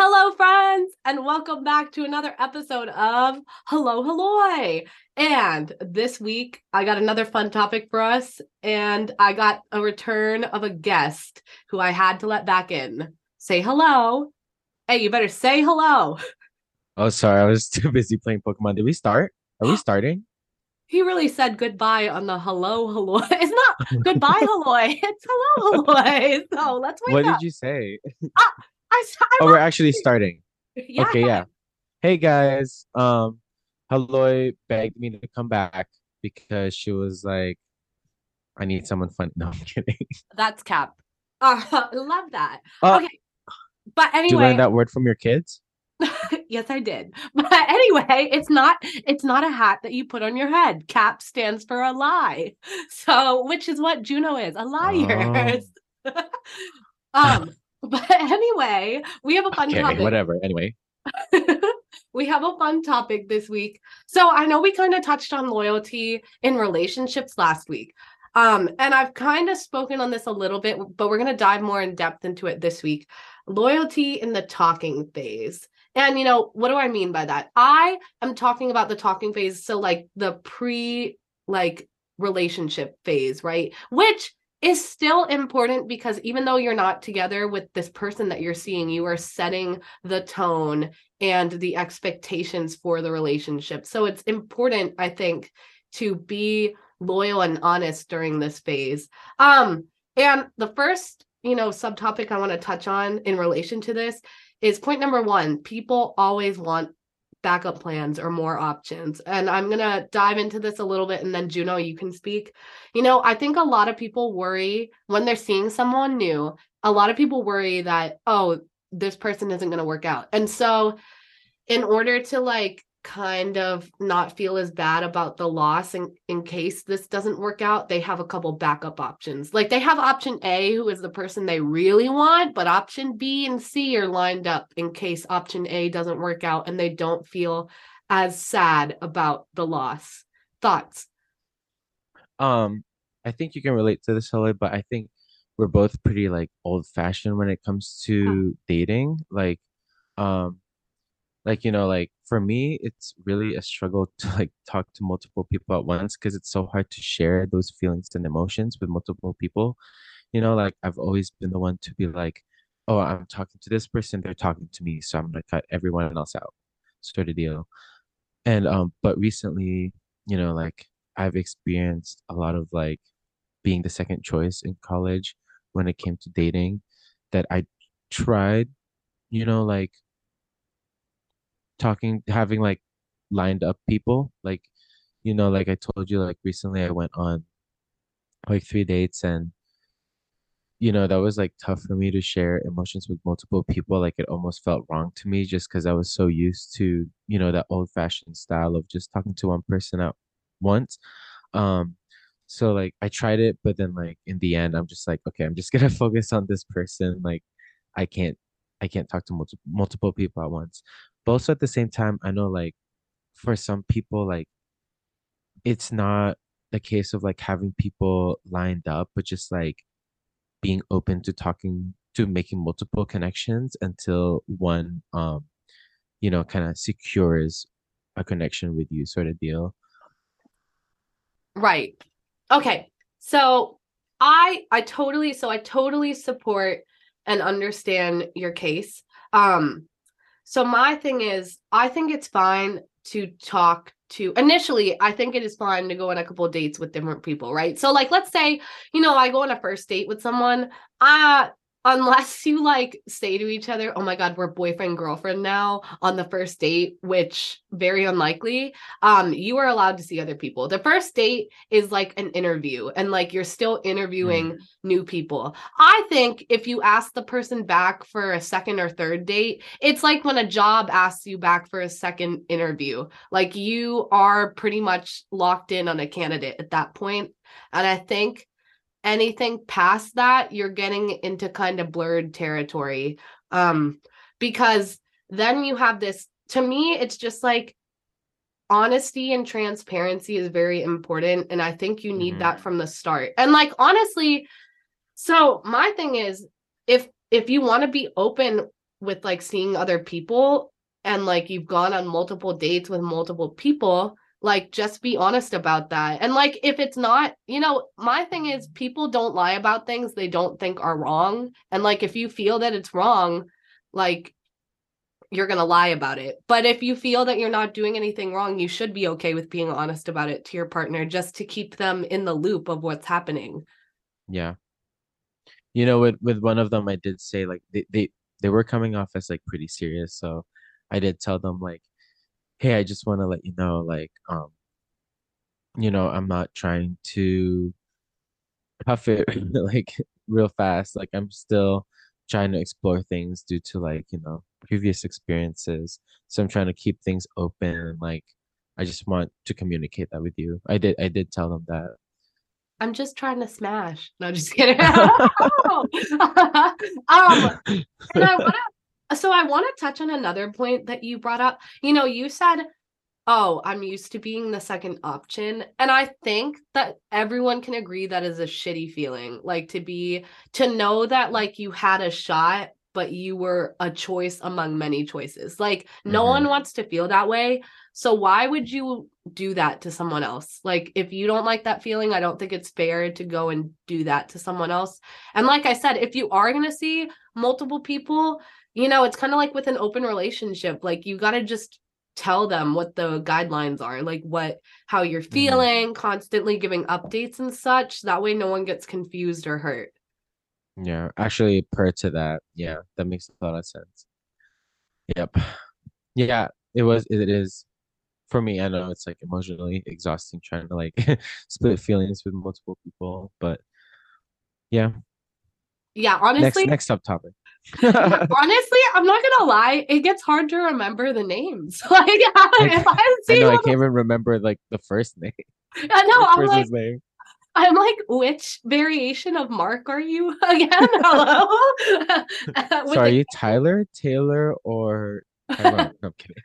Hello, friends, and welcome back to another episode of Hello, Haloy. And this week, I got another fun topic for us, and I got a return of a guest who I had to let back in. Say hello. Hey, you better say hello. Oh, sorry. I was too busy playing Pokemon. Did we start? Are we starting? He really said goodbye on the Hello, Haloy. It's not goodbye, Haloy. It's Hello, Haloy. So let's wake up. What did you say? We're actually starting. Yeah. Okay, yeah. Hey, guys. Haloy begged me to come back because she was like, I need someone fun. No, I'm kidding. That's cap. Love that. Okay. But anyway. Did you learn that word from your kids? Yes, I did. But anyway, it's not a hat that you put on your head. Cap stands for a lie. So, which is what Juno is, a liar. Oh. But anyway, we have a fun topic. Whatever. Anyway. We have a fun topic this week. So I know we kind of touched on loyalty in relationships last week. And I've kind of spoken on this a little bit, but we're going to dive more in depth into it this week. Loyalty in the talking phase. And, you know, what do I mean by that? I am talking about the talking phase. So like the relationship phase, right? Which is still important because even though you're not together with this person that you're seeing, you are setting the tone and the expectations for the relationship. So it's important, I think, to be loyal and honest during this phase. And the first, subtopic I want to touch on in relation to this is point number one, people always want backup plans or more options. And I'm going to dive into this a little bit and then Juno, you can speak. I think a lot of people worry when they're seeing someone new, a lot of people worry that, oh, this person isn't going to work out. And so in order to kind of not feel as bad about the loss in case this doesn't work out, they have a couple backup options. Like they have option A, who is the person they really want, but option B and C are lined up in case option A doesn't work out and they don't feel as sad about the loss. Thoughts? I think you can relate to this, Hello, but I think we're both pretty old fashioned when it comes to dating. For me, it's really a struggle to talk to multiple people at once because it's so hard to share those feelings and emotions with multiple people. I've always been the one to be like, oh, I'm talking to this person, they're talking to me, so I'm going to cut everyone else out, sort of deal. And but recently, I've experienced a lot of being the second choice in college when it came to dating, that I tried, having lined up people, I told you, recently I went on 3 dates, and that was tough for me to share emotions with multiple people. It almost felt wrong to me just because I was so used to that old-fashioned style of just talking to one person at once. So I tried it, but then in the end I'm just okay, I'm just gonna focus on this person. I can't talk to multiple people at once. But also at the same time, I know for some people, it's not the case of having people lined up, but just being open to talking to making multiple connections until one kind of secures a connection with you, sort of deal. Right. Okay. So I totally support and understand your case. So my thing is, I think it's fine to talk to, initially, I think it is fine to go on a couple of dates with different people, right? So let's say, I go on a first date with someone, unless you say to each other, oh my God, we're boyfriend, girlfriend now on the first date, which very unlikely, you are allowed to see other people. The first date is an interview and you're still interviewing new people. I think if you ask the person back for a second or third date, it's like when a job asks you back for a second interview, you are pretty much locked in on a candidate at that point. And I think anything past that, you're getting into kind of blurred territory, because then you have this, to me, it's just honesty and transparency is very important. And I think you need that from the start. And honestly, so my thing is, if you want to be open with like seeing other people and like you've gone on multiple dates with multiple people, like just be honest about that. And like if it's not, you know, my thing is people don't lie about things they don't think are wrong. And like if you feel that it's wrong, like you're going to lie about it. But if you feel that you're not doing anything wrong, you should be okay with being honest about it to your partner just to keep them in the loop of what's happening. Yeah. You know, with one of them, I did say like they were coming off as like pretty serious. So I did tell them like, hey, I just want to let you know, like, you know, I'm not trying to cuff it like real fast. Like I'm still trying to explore things due to like, you know, previous experiences. So I'm trying to keep things open. And like, I just want to communicate that with you. I did tell them that. I'm just trying to smash. No, just kidding. So I want to touch on another point that you brought up. You know, you said, oh, I'm used to being the second option. And I think that everyone can agree that is a shitty feeling, like to know that like you had a shot, but you were a choice among many choices. Like no one wants to feel that way. So why would you do that to someone else? Like if you don't like that feeling, I don't think it's fair to go and do that to someone else. And like I said, if you are going to see multiple people, you know, it's kind of like with an open relationship, like you got to just tell them what the guidelines are, like how you're feeling, constantly giving updates and such. That way no one gets confused or hurt. Yeah, actually, per to that, yeah, that makes a lot of sense. Yep. Yeah, it is for me. I know it's like emotionally exhausting trying to like split feelings with multiple people, but yeah. Yeah, honestly. Next subtopic. Honestly, I'm not gonna lie, it gets hard to remember the names. Like if I see, I can't even remember like the first name. I know. I'm like, which variation of Mark are you again? Hello. So are you Tyler, Taylor, or Tyrone? No, I'm kidding.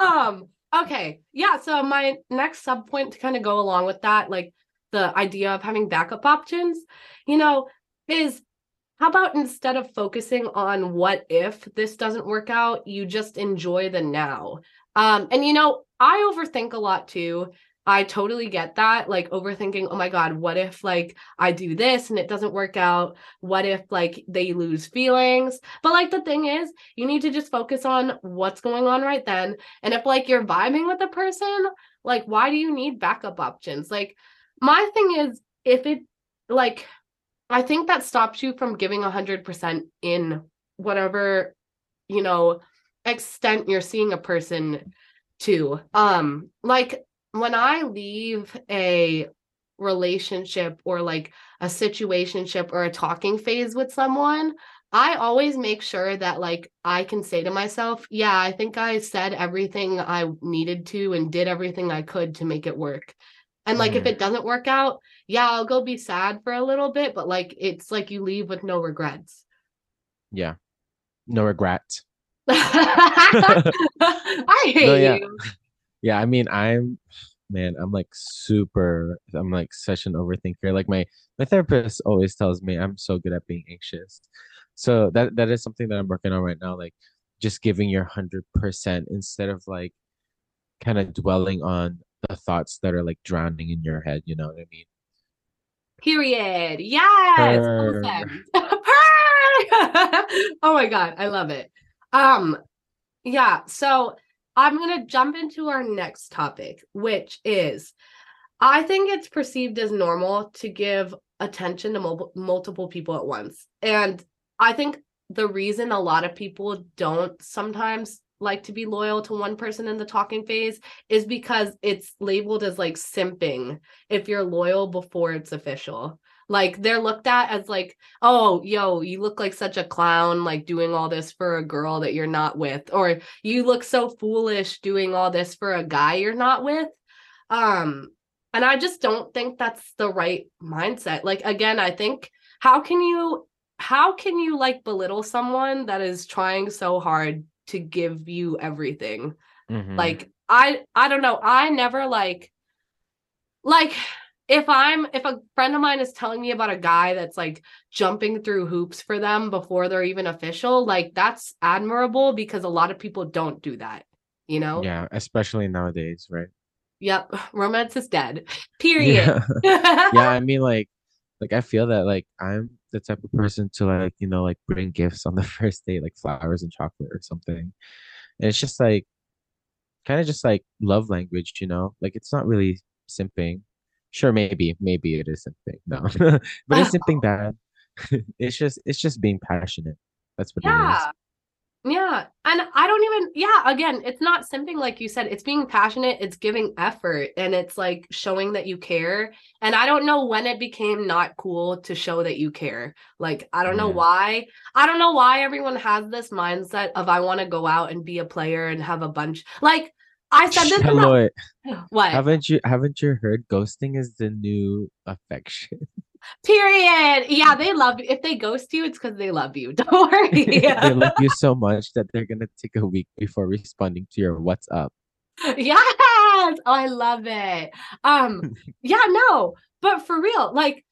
Hello. Okay. Yeah. So my next sub point to kind of go along with that, like the idea of having backup options, you know, is how about instead of focusing on what if this doesn't work out, you just enjoy the now. And, you know, I overthink a lot, too. I totally get that, like overthinking, oh my God, what if like I do this and it doesn't work out? What if like they lose feelings? But like the thing is, you need to just focus on what's going on right then. And if like you're vibing with a person, like why do you need backup options? Like my thing is, if it like, I think that stops you from giving 100% in whatever, you know, extent you're seeing a person to. Like when I leave a relationship or like a situationship or a talking phase with someone, I always make sure that like I can say to myself, yeah, I think I said everything I needed to and did everything I could to make it work. And like, if it doesn't work out, yeah, I'll go be sad for a little bit, but like, it's like you leave with no regrets. Yeah. No regrets. I hate you. Yeah, I mean, I'm like such an overthinker. Like my therapist always tells me I'm so good at being anxious. So that is something that I'm working on right now. Like just giving your 100% instead of like kind of dwelling on the thoughts that are like drowning in your head. You know what I mean? Period. Yes. Awesome. Oh my God. I love it. Yeah. So I'm going to jump into our next topic, which is, I think it's perceived as normal to give attention to multiple people at once. And I think the reason a lot of people don't sometimes like to be loyal to one person in the talking phase is because it's labeled as like simping if you're loyal before it's official. Like they're looked at as like, oh, yo, you look like such a clown, like doing all this for a girl that you're not with, or you look so foolish doing all this for a guy you're not with. And I just don't think that's the right mindset. Like, again, I think, how can you like belittle someone that is trying so hard to give you everything? Like, I don't know. I never like If a friend of mine is telling me about a guy that's like jumping through hoops for them before they're even official, like that's admirable because a lot of people don't do that, you know? Yeah, especially nowadays, right? Yep. Romance is dead. Period. Yeah, yeah, I mean, like I feel that like I'm the type of person to like, you know, like bring gifts on the first date, like flowers and chocolate or something. And it's just like kind of just like love language, you know? Like it's not really simping. Sure, maybe it is something. No, but it's something bad. It's just being passionate. That's what it is. Yeah. And I don't even, again, it's not something like you said, it's being passionate. It's giving effort and it's like showing that you care. And I don't know when it became not cool to show that you care. Like, I don't know why. I don't know why everyone has this mindset of I want to go out and be a player and have a bunch like. I said this. Hello. What? Haven't you heard? Ghosting is the new affection. Period. Yeah, they love you. If they ghost you, it's because they love you. Don't worry. They love you so much that they're gonna take a week before responding to your "What's up." Yes. Oh, I love it. Yeah. No. But for real, like.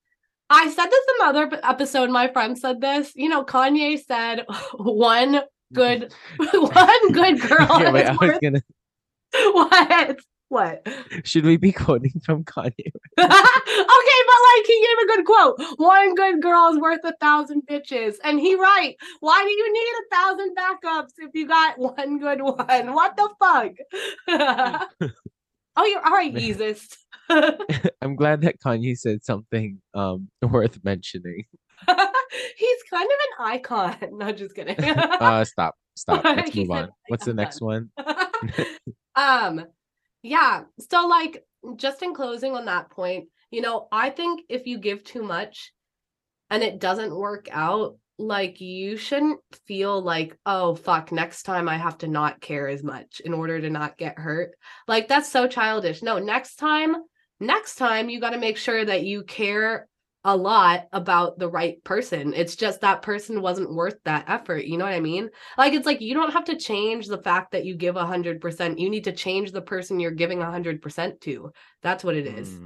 I said this in another episode. My friend said this. You know, Kanye said one good girl. Yeah, wait, What? Should we be quoting from Kanye? Okay, but like he gave a good quote. One good girl is worth 1,000 bitches. And he right. Why do you need 1,000 backups if you got one good one? What the fuck? Oh, you're all right, Jesus. I'm glad that Kanye said something worth mentioning. He's kind of an icon. No, just kidding. Stop. Let's move on. What's the next one? So like just in closing on that point, you know, I think if you give too much and it doesn't work out, like you shouldn't feel like, oh fuck, next time I have to not care as much in order to not get hurt. Like that's so childish. No, next time you got to make sure that you care a lot about the right person. It's just that person wasn't worth that effort. You know what I mean? Like, it's like, you don't have to change the fact that you give 100%. You need to change the person you're giving 100% to. That's what it is.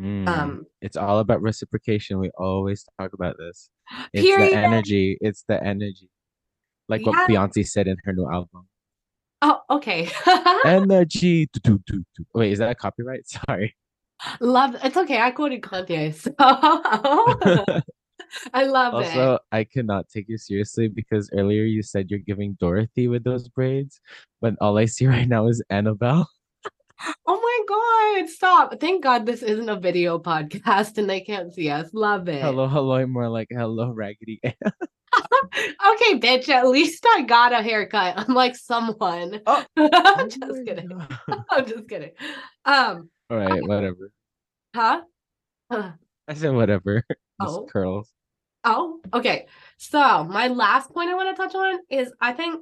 It's all about reciprocation. We always talk about this. It's period. It's the energy. Like what Beyonce said in her new album. Oh, okay. Energy. Wait, is that a copyright? Sorry. Love. It's okay. I quoted Kanye, so I love also, it. Also, I cannot take you seriously because earlier you said you're giving Dorothy with those braids, but all I see right now is Annabelle. Oh my God! Stop. Thank God this isn't a video podcast and they can't see us. Love it. Hello. More like hello, Raggedy Ann. Okay, bitch. At least I got a haircut. I'm like someone. Oh. Just kidding. I'm just kidding. All right, whatever. Huh? I said whatever. Just curls. Oh, okay. So my last point I want to touch on is I think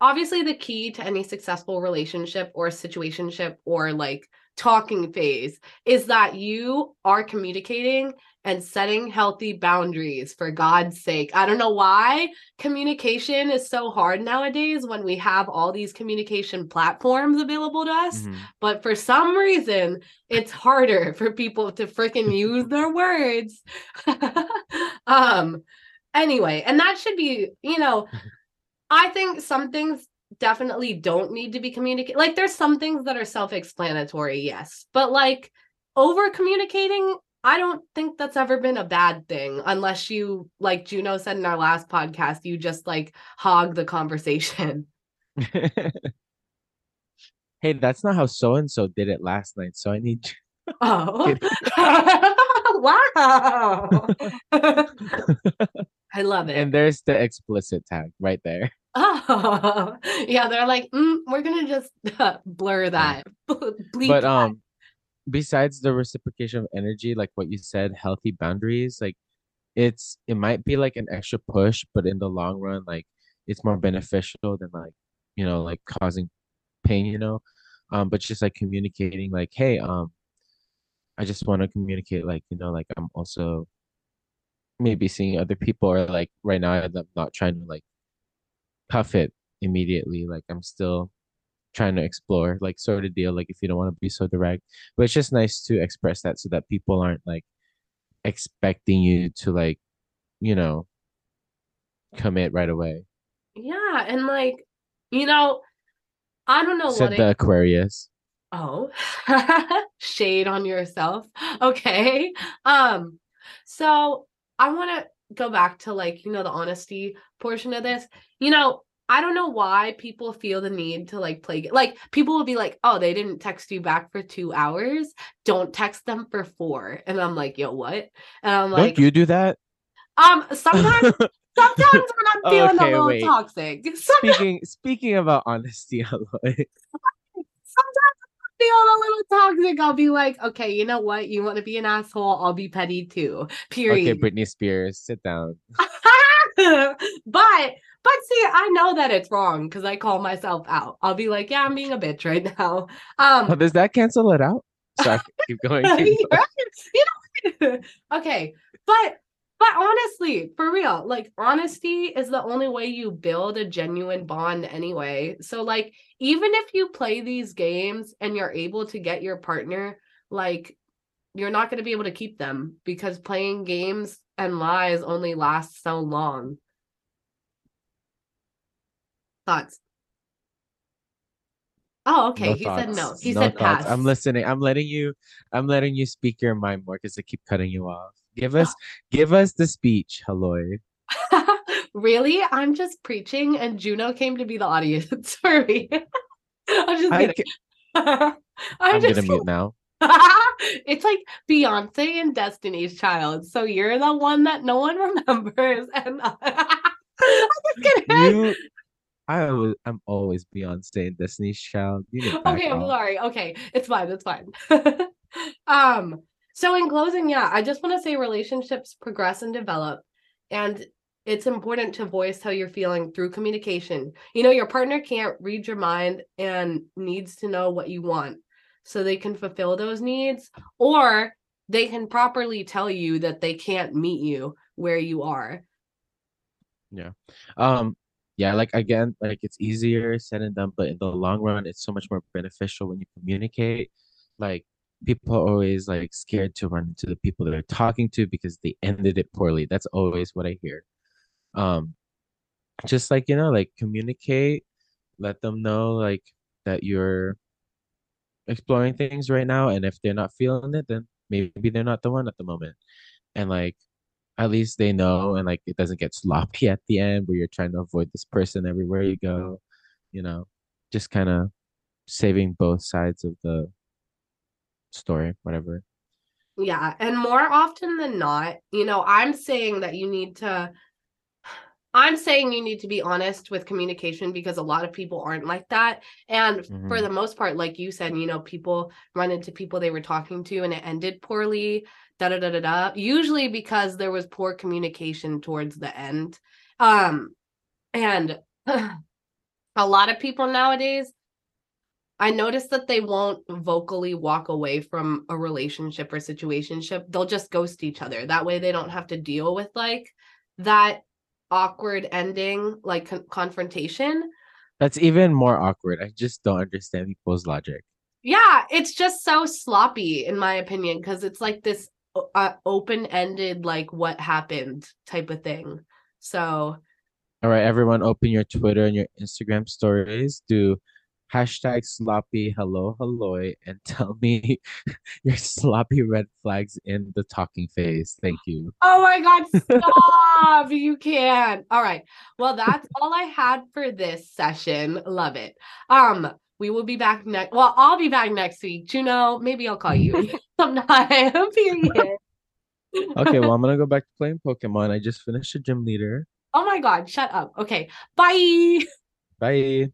obviously the key to any successful relationship or situationship or like talking phase is that you are communicating and setting healthy boundaries, for God's sake. I don't know why communication is so hard nowadays when we have all these communication platforms available to us, but for some reason it's harder for people to freaking use their words. Anyway, and that should be, you know, I think some things definitely don't need to be communicated. Like there's some things that are self-explanatory, yes, but like over communicating, I don't think that's ever been a bad thing unless you, like Juno said in our last podcast, you just like hog the conversation. Hey, that's not how so-and-so did it last night. So I need you. Oh, wow. I love it. And there's the explicit tag right there. Oh, yeah. They're like, we're going to just blur that. But besides the reciprocation of energy, like what you said, healthy boundaries, like it might be like an extra push, but in the long run, like it's more beneficial than like, you know, like causing pain, you know, but just like communicating like, hey, I just want to communicate like, you know, like I'm also maybe seeing other people or like right now I'm not trying to like puff it immediately. Like I'm still trying to explore, like, sort of deal, like, if you don't want to be so direct. But it's just nice to express that so that people aren't, like, expecting you to, like, you know, commit right away. Yeah, and, like, you know, I don't know. Said the Aquarius. Oh, shade on yourself. Okay. So I want to go back to, like, you know, the honesty portion of this. You know, I don't know why people feel the need to, like, play. Like, people will be like, oh, they didn't text you back for 2 hours. Don't text them for 4. And I'm like, yo, what? And I'm like, don't you do that? Sometimes. Sometimes when I'm feeling a little toxic. Sometimes, speaking about honesty, Haloy. Sometimes I'm feeling a little toxic. I'll be like, okay, you know what? You want to be an asshole? I'll be petty too. Period. Okay, Britney Spears, sit down. But see, I know that it's wrong because I call myself out. I'll be like, yeah, I'm being a bitch right now. Well, does that cancel it out? Sorry, keep going. You know what? Okay, But honestly, for real, like, honesty is the only way you build a genuine bond anyway. So, like, even if you play these games and you're able to get your partner, like, you're not going to be able to keep them because playing games and lies only lasts so long. Thoughts? Oh, okay. He said no. He said pass. I'm listening. I'm letting you speak your mind more because I keep cutting you off. Give us the speech, Haloy. Really? I'm just preaching, and Juno came to be the audience for me. I'm just kidding. I'm just gonna mute now. It's like Beyonce and Destiny's Child. So you're the one that no one remembers, and I'm just kidding. I'm always Beyonce and Destiny's Child. Okay, I'm sorry. Okay, it's fine. That's fine. So in closing, yeah, I just want to say relationships progress and develop, and it's important to voice how you're feeling through communication. You know, your partner can't read your mind and needs to know what you want so they can fulfill those needs, or they can properly tell you that they can't meet you where you are. Yeah. Yeah, like, again, like, it's easier said than done, but in the long run, it's so much more beneficial when you communicate. Like, people are always, like, scared to run into the people they're talking to because they ended it poorly. That's always what I hear. Just, like, you know, like, communicate, let them know, like, that you're exploring things right now. And if they're not feeling it, then maybe they're not the one at the moment. And, like, at least they know, and, like, it doesn't get sloppy at the end where you're trying to avoid this person everywhere you go, you know, just kind of saving both sides of the story, whatever. Yeah, and more often than not, you know, I'm saying you need to be honest with communication because a lot of people aren't like that. And for the most part, like you said, you know, people run into people they were talking to and it ended poorly, usually because there was poor communication towards the end. And a lot of people nowadays, I noticed that they won't vocally walk away from a relationship or situationship. They'll just ghost each other. That way they don't have to deal with, like, that awkward ending, like, confrontation. That's even more awkward. I just don't understand people's logic. Yeah, it's just so sloppy, in my opinion, because it's like this open-ended, like, what happened type of thing. So. All right, everyone, open your Twitter and your Instagram stories. Do hashtag sloppy hello Haloy and tell me your sloppy red flags in the talking phase. Thank you. Oh my God, stop. You can't. All right. Well, that's all I had for this session. Love it. We will be back next. Well, I'll be back next week. Juno, maybe I'll call you sometime. Period. Okay, well, I'm gonna go back to playing Pokemon. I just finished a gym leader. Oh my God, shut up. Okay. Bye. Bye.